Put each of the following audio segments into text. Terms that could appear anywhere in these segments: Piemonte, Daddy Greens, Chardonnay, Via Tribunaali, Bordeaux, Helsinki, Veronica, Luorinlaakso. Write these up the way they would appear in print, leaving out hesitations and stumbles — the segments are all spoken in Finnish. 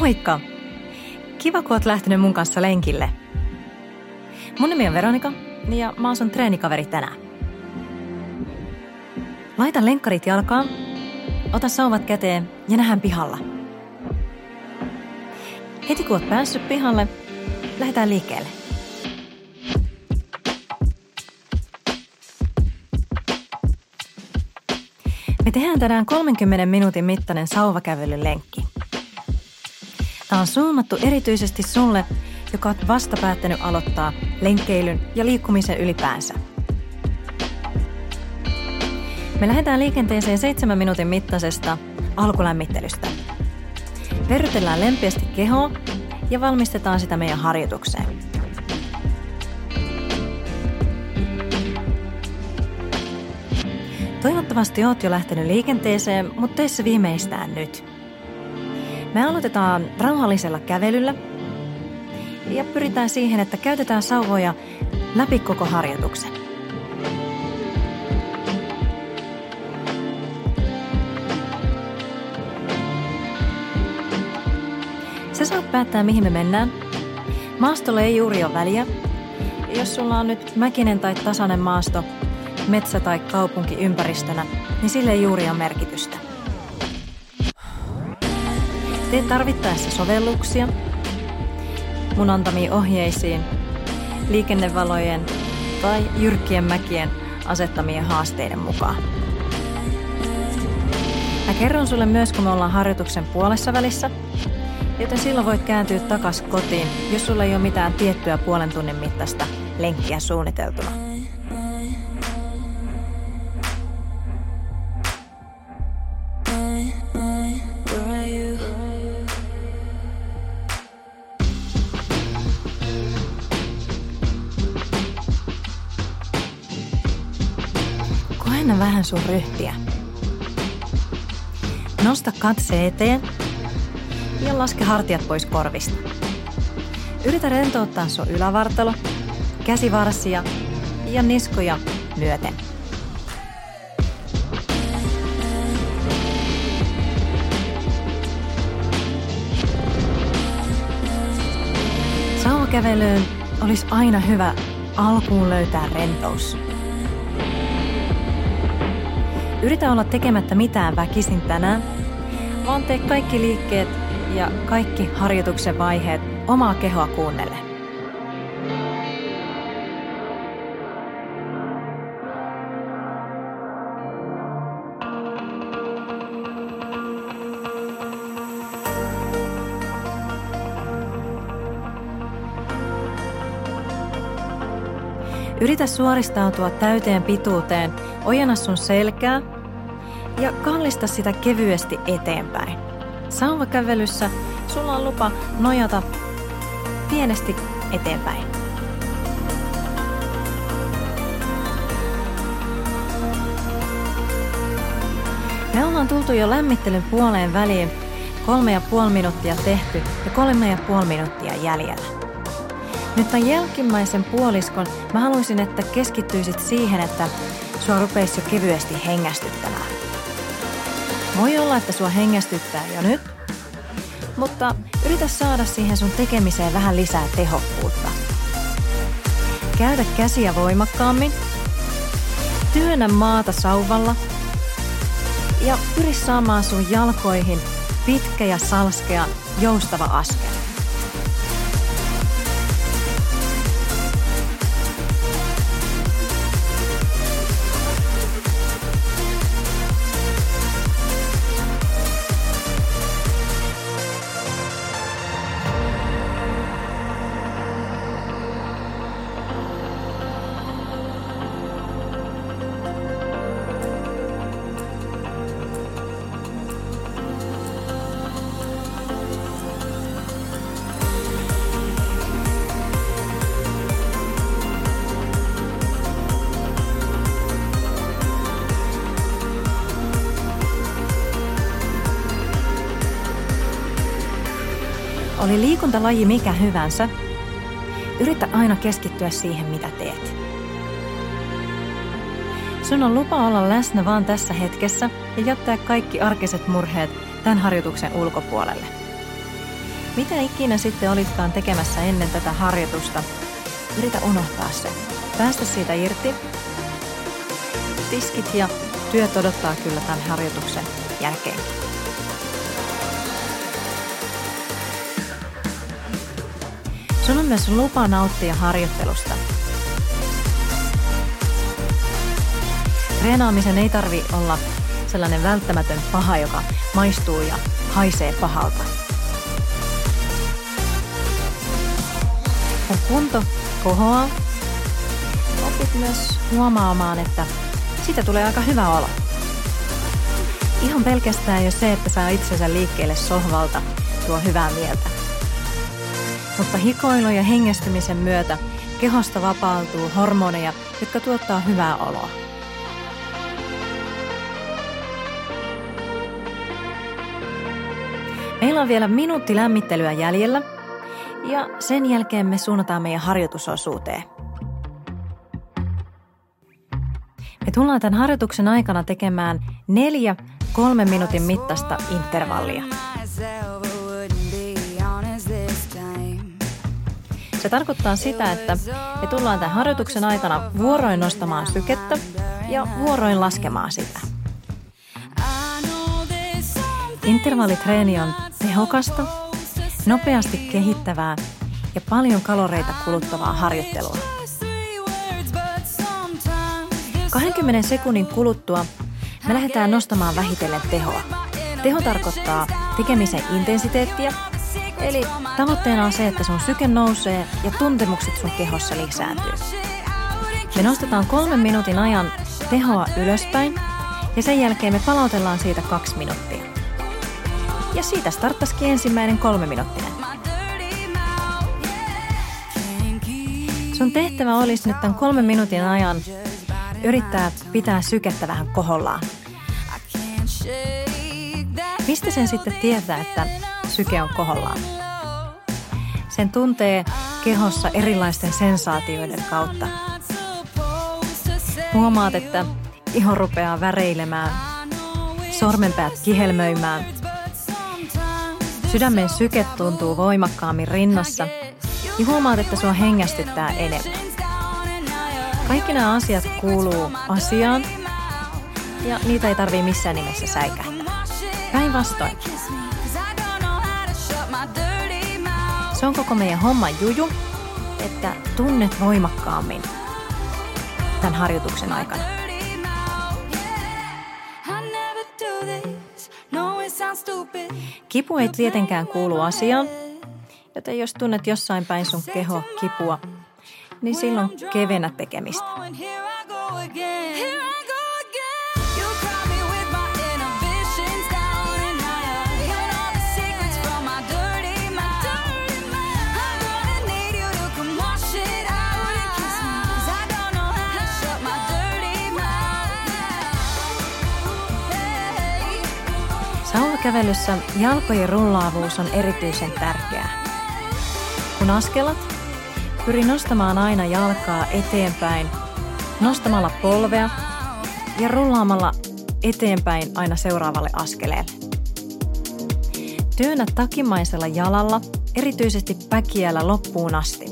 Moikka! Kiva, kun oot lähtenyt mun kanssa lenkille. Mun nimi on Veronika ja mä oon sun treenikaveri tänään. Laita lenkkarit jalkaan, ota sauvat käteen ja nähdään pihalla. Heti kun oot päässyt pihalle, lähdetään liikkeelle. Me tehdään tänään 30 minuutin mittainen sauvakävelyn lenkki. Tämä on suunnattu erityisesti sulle, joka oot vasta päättänyt aloittaa lenkkeilyn ja liikkumisen ylipäänsä. Me lähdetään liikenteeseen 7 minuutin mittaisesta alkulämmittelystä. Verrytellään lempeästi kehoa ja valmistetaan sitä meidän harjoitukseen. Toivottavasti oot jo lähtenyt liikenteeseen, mutta tee se viimeistään nyt. Me aloitetaan rauhallisella kävelyllä ja pyritään siihen, että käytetään sauvoja läpi koko harjoituksen. Sä saat päättää, mihin me mennään. Maastolle ei juuri ole väliä. Jos sulla on nyt mäkinen tai tasainen maasto, metsä tai kaupunki ympäristönä, niin sille ei juuri ole merkitystä. Tee tarvittaessa sovelluksia mun antamiin ohjeisiin, liikennevalojen tai jyrkkien mäkien asettamien haasteiden mukaan. Mä kerron sulle myös, kun me ollaan harjoituksen puolessa välissä, joten silloin voit kääntyä takas kotiin, jos sulla ei ole mitään tiettyä puolen tunnin mittaista lenkkiä suunniteltuna. Kohenna vähän sun ryhtiä. Nosta katse eteen ja laske hartiat pois korvista. Yritä rentouttaa sun ylävartalo, käsivarsia ja niskoja myöten. Sauvakävelyyn olisi aina hyvä alkuun löytää rentous. Yritä olla tekemättä mitään väkisin tänään, vaan tee kaikki liikkeet ja kaikki harjoituksen vaiheet omaa kehoa kuunnelle. Yritä suoristautua täyteen pituuteen, ojenna sun selkää ja kallista sitä kevyesti eteenpäin. Sauvakävelyssä sulla on lupa nojata pienesti eteenpäin. Me ollaan tultu jo lämmittelyn puoleen väliin, 3,5 minuuttia tehty ja 3,5 minuuttia jäljellä. Nyt tämän jälkimmäisen puoliskon mä haluaisin, että keskittyisit siihen, että sua rupeisi jo kevyesti hengästyttämään. Voi olla, että sua hengästyttää jo nyt, mutta yritä saada siihen sun tekemiseen vähän lisää tehokkuutta. Käytä käsiä voimakkaammin, työnnä maata sauvalla ja pyri saamaan sun jalkoihin pitkä ja salskea joustava askel. Oli liikuntalaji mikä hyvänsä, yritä aina keskittyä siihen, mitä teet. Sun on lupa olla läsnä vaan tässä hetkessä ja jättää kaikki arkiset murheet tämän harjoituksen ulkopuolelle. Mitä ikinä sitten olitkaan tekemässä ennen tätä harjoitusta, yritä unohtaa se. Päästä siitä irti. Tiskit ja työt odottaa kyllä tämän harjoituksen jälkeen. Sun on myös lupa nauttia harjoittelusta. Treenaamisen ei tarvi olla sellainen välttämätön paha, joka maistuu ja haisee pahalta. Kun kunto kohoaa, opit myös huomaamaan, että siitä tulee aika hyvä olo. Ihan pelkästään jo se, että saa itsensä liikkeelle sohvalta, tuo hyvää mieltä. Mutta hikoilun ja hengästymisen myötä kehosta vapautuu hormoneja, jotka tuottaa hyvää oloa. Meillä on vielä minuutti lämmittelyä jäljellä ja sen jälkeen me suunnataan meidän harjoitusosuuteen. Me tullaan tämän harjoituksen aikana tekemään 4 3 minuutin mittaista intervallia. Se tarkoittaa sitä, että me tullaan tämän harjoituksen aikana vuoroin nostamaan sykettä ja vuoroin laskemaan sitä. Intervallitreeni on tehokasta, nopeasti kehittävää ja paljon kaloreita kuluttavaa harjoittelua. 20 sekunnin kuluttua me lähdetään nostamaan vähitellen tehoa. Teho tarkoittaa tekemisen intensiteettiä, eli tavoitteena on se, että sun syke nousee ja tuntemukset sun kehossa lisääntyy. Me nostetaan 3 minuutin ajan tehoa ylöspäin ja sen jälkeen me palautellaan siitä 2 minuuttia. Ja siitä starttasikin ensimmäinen 3-minuuttinen. Sun tehtävä olisi nyt tämän 3 minuutin ajan yrittää pitää sykettä vähän kohollaan. Mistä sen sitten tietää, että syke on kohollaan? Sen tuntee kehossa erilaisten sensaatioiden kautta. Huomaat, että iho rupeaa väreilemään, sormenpäät kihelmöimään, sydämen syke tuntuu voimakkaammin rinnassa ja huomaat, että sua hengästyttää enemmän. Kaikki nämä asiat kuuluu asiaan ja niitä ei tarvitse missään nimessä säikähtää. Päinvastoin. Se on koko meidän homman juju, että tunnet voimakkaammin tämän harjoituksen aikana. Kipu ei tietenkään kuulu asiaan, joten jos tunnet jossain päin sun keho kipua, niin silloin kevennä tekemistä. Sauvakävelyssä jalkojen rullaavuus on erityisen tärkeää. Kun askelat, pyri nostamaan aina jalkaa eteenpäin, nostamalla polvea ja rullaamalla eteenpäin aina seuraavalle askeleelle. Työnnä takimaisella jalalla, erityisesti päkiällä loppuun asti.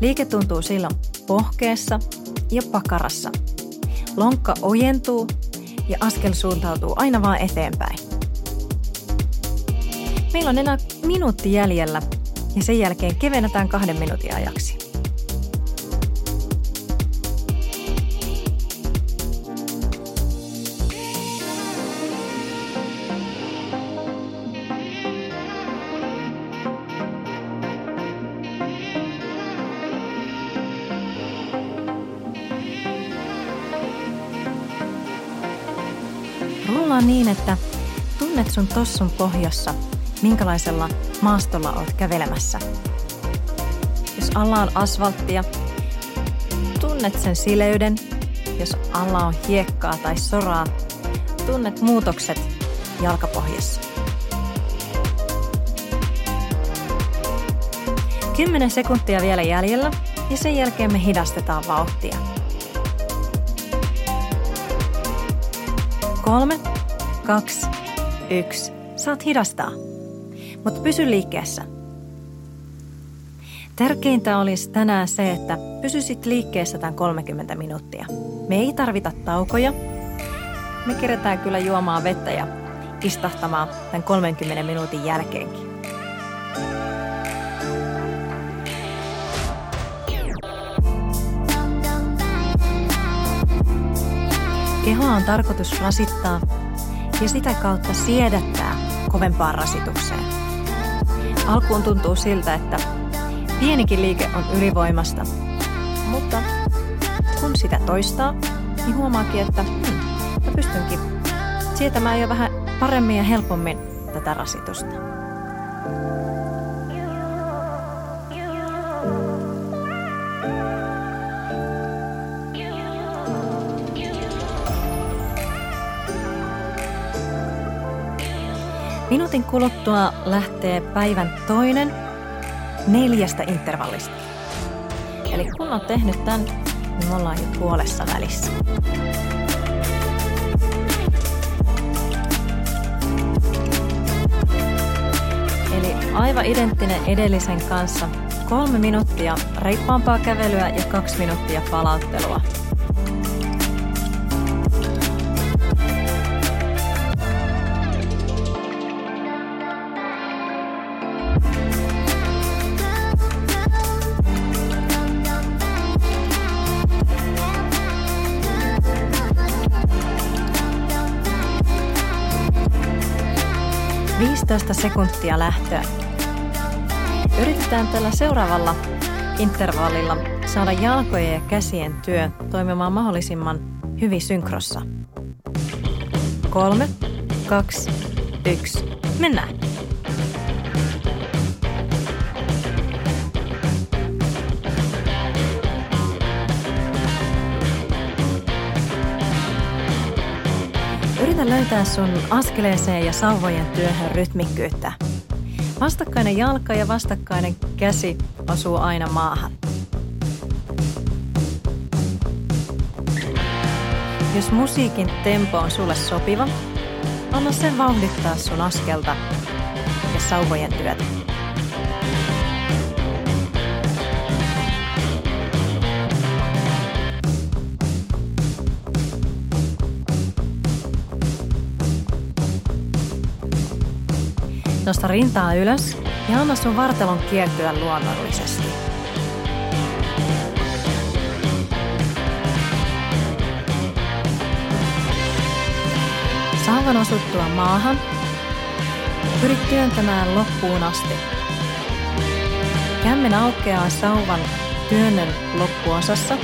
Liike tuntuu silloin pohkeessa ja pakarassa. Lonkka ojentuu ja askel suuntautuu aina vaan eteenpäin. Meillä on enää minuutti jäljellä ja sen jälkeen kevennetään 2 minuutin ajaksi. Rullaa niin, että tunnet sun tossun pohjassa, minkälaisella maastolla olet kävelemässä. Jos alla on asfalttia, tunnet sen sileyden. Jos alla on hiekkaa tai soraa, tunnet muutokset jalkapohjassa. 10 sekuntia vielä jäljellä ja sen jälkeen me hidastetaan vauhtia. 3, 2, 1. Saat hidastaa. Mutta pysy liikkeessä. Tärkeintä olisi tänään se, että pysyisit liikkeessä tämän 30 minuuttia. Me ei tarvita taukoja. Me kerätään kyllä juomaan vettä ja istahtamaan tämän 30 minuutin jälkeenkin. Kehoa on tarkoitus rasittaa ja sitä kautta siedättää kovempaan rasitukseen. Alkuun tuntuu siltä, että pienikin liike on ylivoimasta, mutta kun sitä toistaa, niin huomaakin, että mä pystynkin sietämään jo vähän paremmin ja helpommin tätä rasitusta. Minuutin kuluttua lähtee päivän toinen neljästä intervallista. Eli kun on tehnyt tämän, niin me ollaan jo puolessa välissä. Eli aivan identtinen edellisen kanssa. 3 minuuttia reippaampaa kävelyä ja 2 minuuttia palauttelua. Tästä sekuntia lähtöä. Yritetään tällä seuraavalla intervallilla saada jalkojen ja käsien työ toimimaan mahdollisimman hyvin synkrossa. 3, 2, 1, mennään! Yritä löytää sun askeleeseen ja sauvojen työhön rytmikkyyttä. Vastakkainen jalka ja vastakkainen käsi osuu aina maahan. Jos musiikin tempo on sulle sopiva, anna sen vauhdittaa sun askelta ja sauvojen työtä. Nosta rintaa ylös ja anna sun vartalon kiertyä luonnollisesti. Sauvan osuttua maahan. Pyri työntämään loppuun asti. Kämmen aukeaa sauvan työnnön loppuosassa.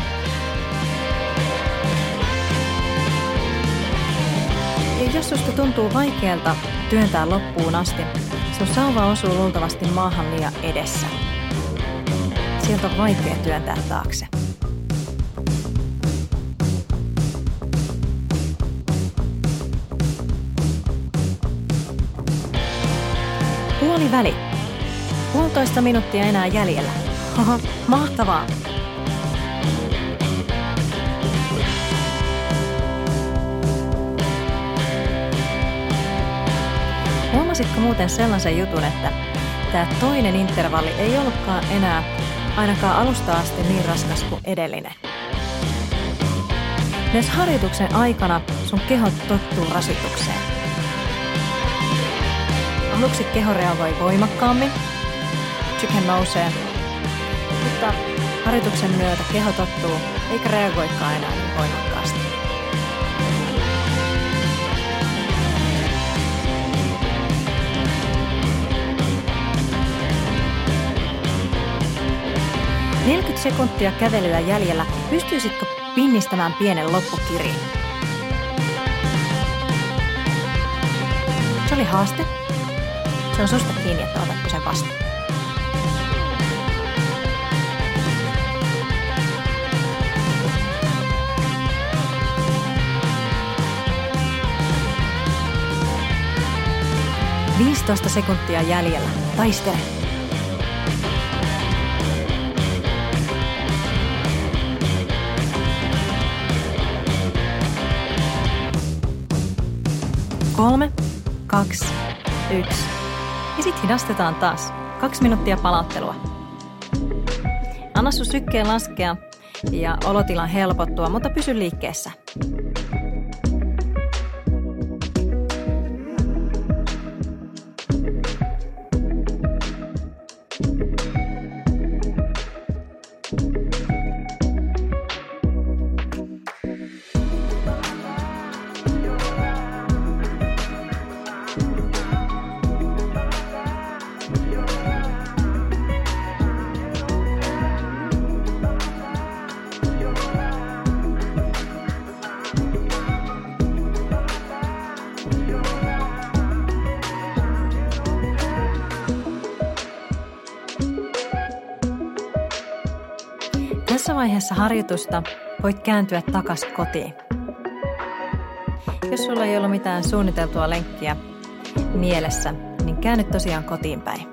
Ja jos susta tuntuu vaikealta työntää loppuun asti, sun sauva osuu luultavasti maahan liian edessä. Sieltä on vaikea työntää taakse. Puoliväli. 1,5 minuuttia enää jäljellä. Oho, mahtavaa! Huomasitko muuten sellaisen jutun, että tämä toinen intervalli ei ollutkaan enää ainakaan alusta asti niin raskas kuin edellinen? Myös harjoituksen aikana sun keho tottuu rasitukseen. Aluksi keho reagoi voimakkaammin, sykhe nousee, mutta harjoituksen myötä keho tottuu eikä reagoikaan enää niin voimakkaasti. sekuntia kävelyä jäljellä, pystyisitkö pinnistämään pienen loppukirin? Se oli haaste. Se on susta kiinni, että otatko sen vastaan. Mm-hmm. 15 sekuntia jäljellä. Taistele! Kolme, 2, 1. Ja sit hidastetaan taas. 2 minuuttia palauttelua. Anna sun sykkeen laskea ja olotilan helpottua, mutta pysy liikkeessä. Tässä vaiheessa harjoitusta voit kääntyä takaisin kotiin. Jos sulla ei ollut mitään suunniteltua lenkkiä mielessä, niin käänny tosiaan kotiin päin.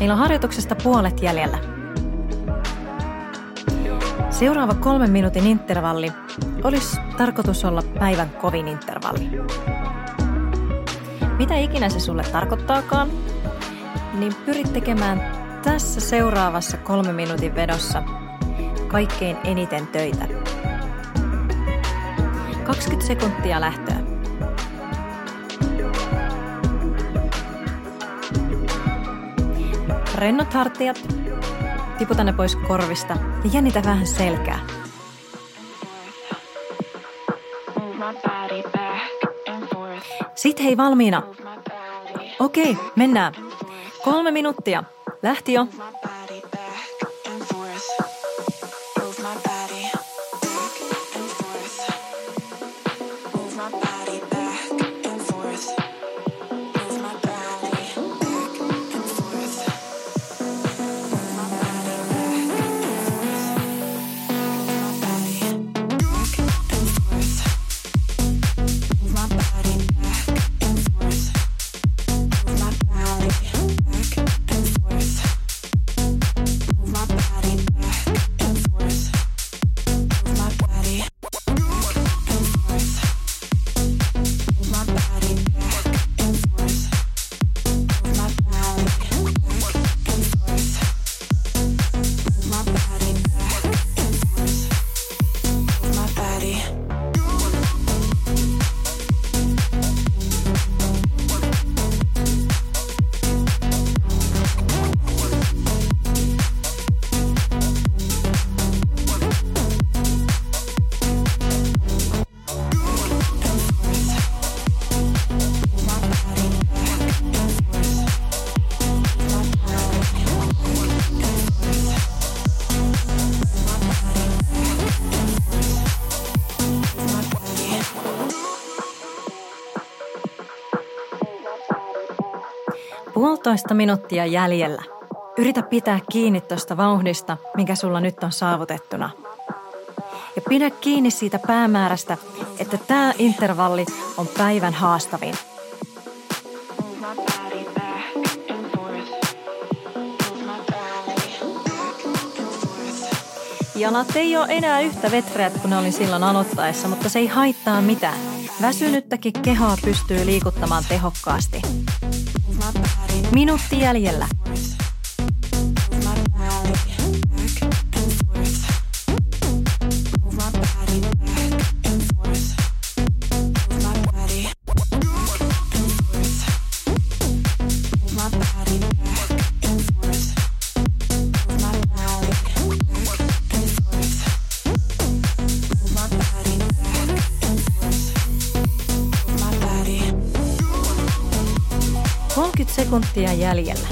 Meillä on harjoituksesta puolet jäljellä. Seuraava 3 minuutin intervalli olisi tarkoitus olla päivän kovin intervalli. Mitä ikinä se sulle tarkoittaakaan, niin pyri tekemään tässä seuraavassa 3 minuutin vedossa kaikkein eniten töitä. 20 sekuntia lähtöä. Rennot hartiat. Tiputa ne pois korvista ja jännitä vähän selkää. Sitten hei valmiina. Okei, mennään. 3 minuuttia. Lähti jo. Puolitoista minuuttia jäljellä. Yritä pitää kiinni tuosta vauhdista, mikä sulla nyt on saavutettuna. Ja pidä kiinni siitä päämäärästä, että tämä intervalli on päivän haastavin. Jalat ei ole enää yhtä vetreät kuin ne oli silloin aloittaessa, mutta se ei haittaa mitään. Väsynyttäkin kehoa pystyy liikuttamaan tehokkaasti. Minuutti jäljellä. Sekuntia jäljellä.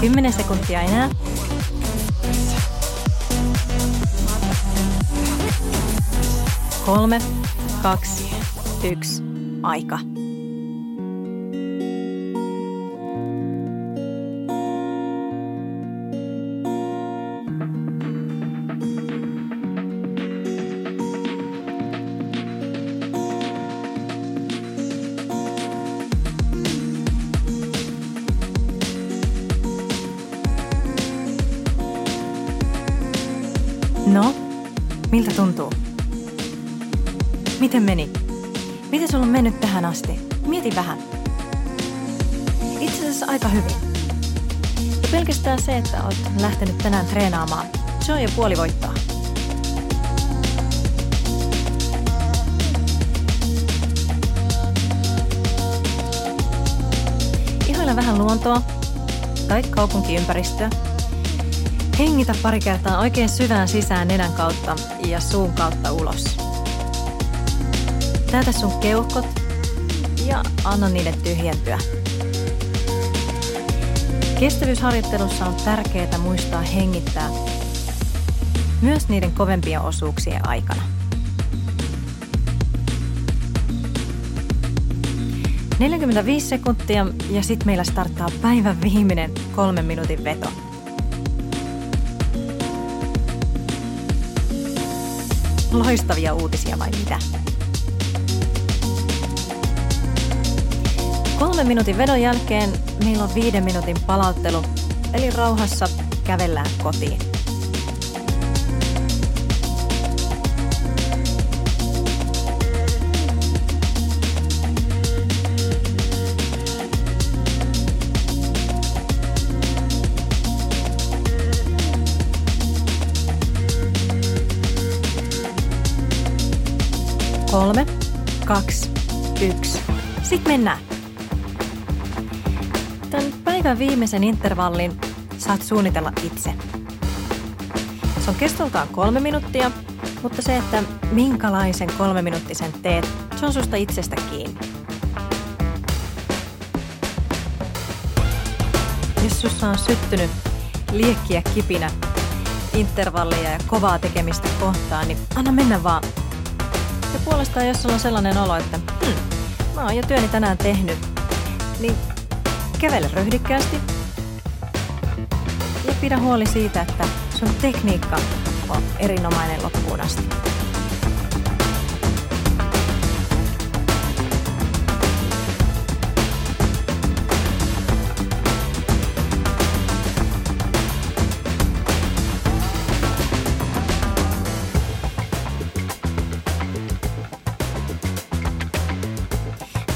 Kymmenen sekuntia enää. 3, 2, 1. Aika. No, miltä tuntuu? Miten meni? Miten sulla on mennyt tähän asti? Mieti vähän. Itse asiassa aika hyvin. Ja pelkästään se, että oot lähtenyt tänään treenaamaan, se on jo puoli voittaa. Ihailla vähän luontoa tai kaupunkiympäristöä. Hengitä pari kertaa oikein syvään sisään nenän kautta ja suun kautta ulos. Täytä sun keuhkot ja anna niiden tyhjentyä. Kestävyysharjoittelussa on tärkeää muistaa hengittää myös niiden kovempien osuuksien aikana. 45 sekuntia ja sitten meillä starttaa päivän viimeinen 3 minuutin veto. Loistavia uutisia vai mitä? 3 minuutin vedon jälkeen meillä on 5 minuutin palauttelu, eli rauhassa kävellään kotiin. Kolme, kaksi, yksi. Sitten mennään. Tämän päivän viimeisen intervallin saat suunnitella itse. Se on kestoltaan 3 minuuttia, mutta se, että minkälaisen 3-minuuttisen teet, se on susta itsestä kiinni. Jos sussa on syttynyt liekkiä kipinä intervallia ja kovaa tekemistä kohtaan, niin anna mennä vaan. Ja puolestaan, jos sulla on sellainen olo, että mä oon jo työni tänään tehnyt, niin kävele ryhdikkäästi ja pidä huoli siitä, että sun tekniikka on erinomainen loppuun asti.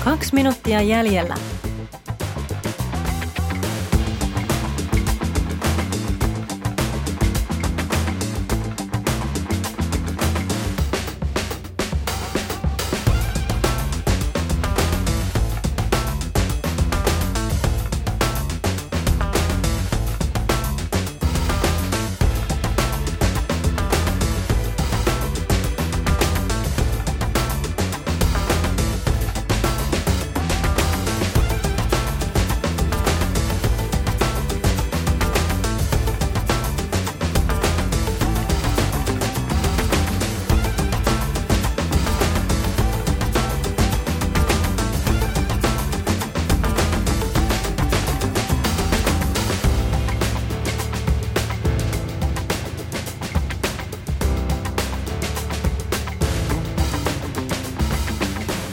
Kaksi minuuttia jäljellä.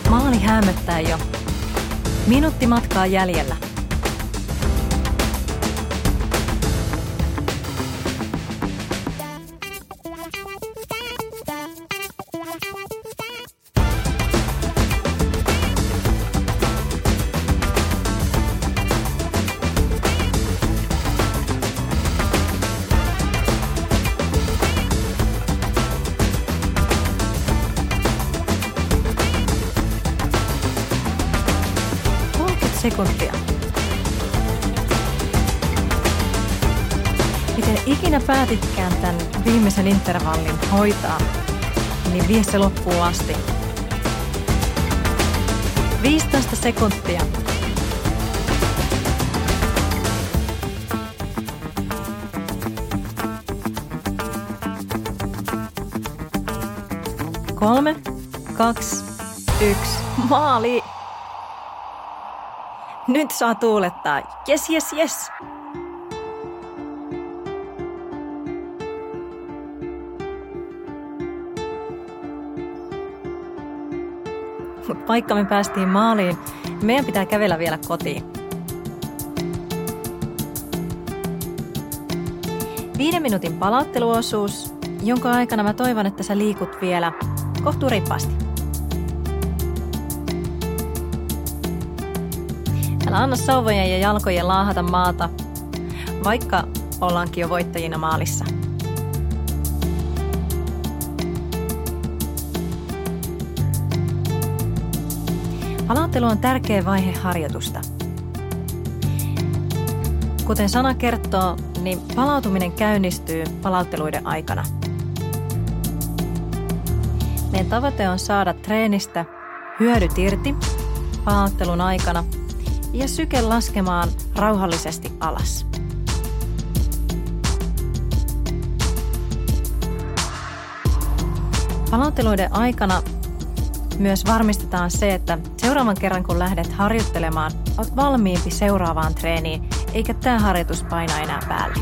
Maali häämöttää jo. Minuutti matkaa jäljellä. Sekuntia. Miten ikinä päätitkään tämän viimeisen intervallin hoitaa, niin vie se loppuun asti. 15 sekuntia. Kolme, kaksi, yksi. Maali! Nyt saa tuulettaa. Yes, yes, yes. Vaikka me päästiin maaliin, meidän pitää kävellä vielä kotiin. 5 minuutin palautteluosuus jonka aikana mä toivon, että sä liikut vielä kohtuu reippaasti. Älä anna sauvojen ja jalkojen laahata maata, vaikka ollaankin jo voittajina maalissa. Palauttelu on tärkeä vaihe harjoitusta. Kuten sana kertoo, niin palautuminen käynnistyy palautteluiden aikana. Meidän tavoite on saada treenistä hyödyt irti palauttelun aikana ja syke laskemaan rauhallisesti alas. Palautteluiden aikana myös varmistetaan se, että seuraavan kerran kun lähdet harjoittelemaan, olet valmiimpi seuraavaan treeniin, eikä tämä harjoitus paina enää päälle.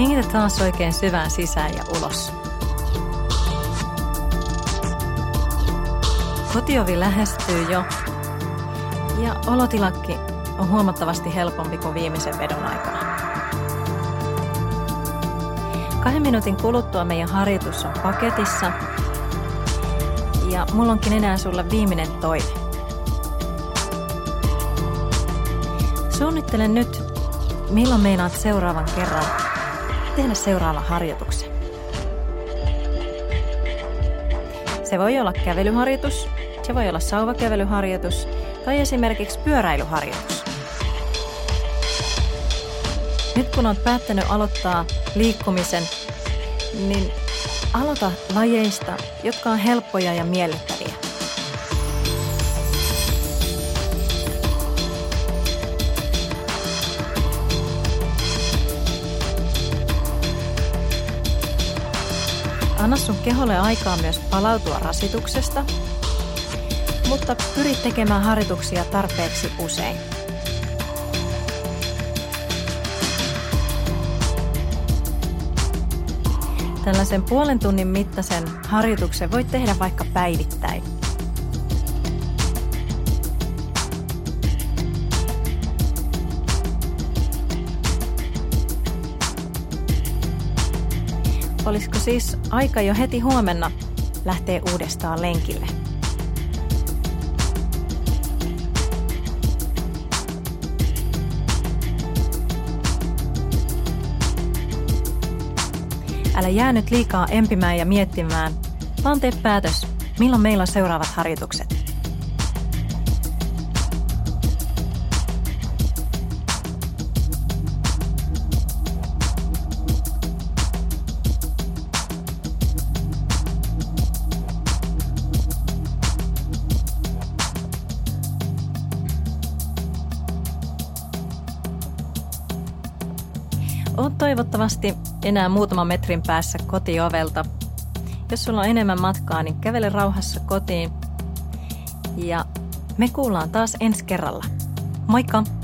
Hengitä taas oikein syvään sisään ja ulos. Kotiovi lähestyy jo ja olotilakki on huomattavasti helpompi kuin viimeisen vedon aikana. 2 minuutin kuluttua meidän harjoitus on paketissa ja mulla onkin enää sulle viimeinen toive. Suunnittele nyt, milloin meinaat seuraavan kerran tehdä seuraava harjoituksen. Se voi olla kävelyharjoitus, se voi olla sauvakävelyharjoitus tai esimerkiksi pyöräilyharjoitus. Nyt kun olet päättänyt aloittaa liikkumisen, niin aloita lajeista, jotka on helppoja ja miellyttäviä. Anna sun keholle aikaa myös palautua rasituksesta, mutta pyri tekemään harjoituksia tarpeeksi usein. Tällaisen puolen tunnin mittaisen harjoituksen voit tehdä vaikka päivittäin. Olisiko siis aika jo heti huomenna lähteä uudestaan lenkille? Älä jää nyt liikaa empimään ja miettimään, vaan tee päätös, milloin meillä on seuraavat harjoitukset. Olet toivottavasti enää muutaman metrin päässä kotiovelta. Jos sulla on enemmän matkaa, niin kävele rauhassa kotiin. Ja me kuullaan taas ensi kerralla. Moikka!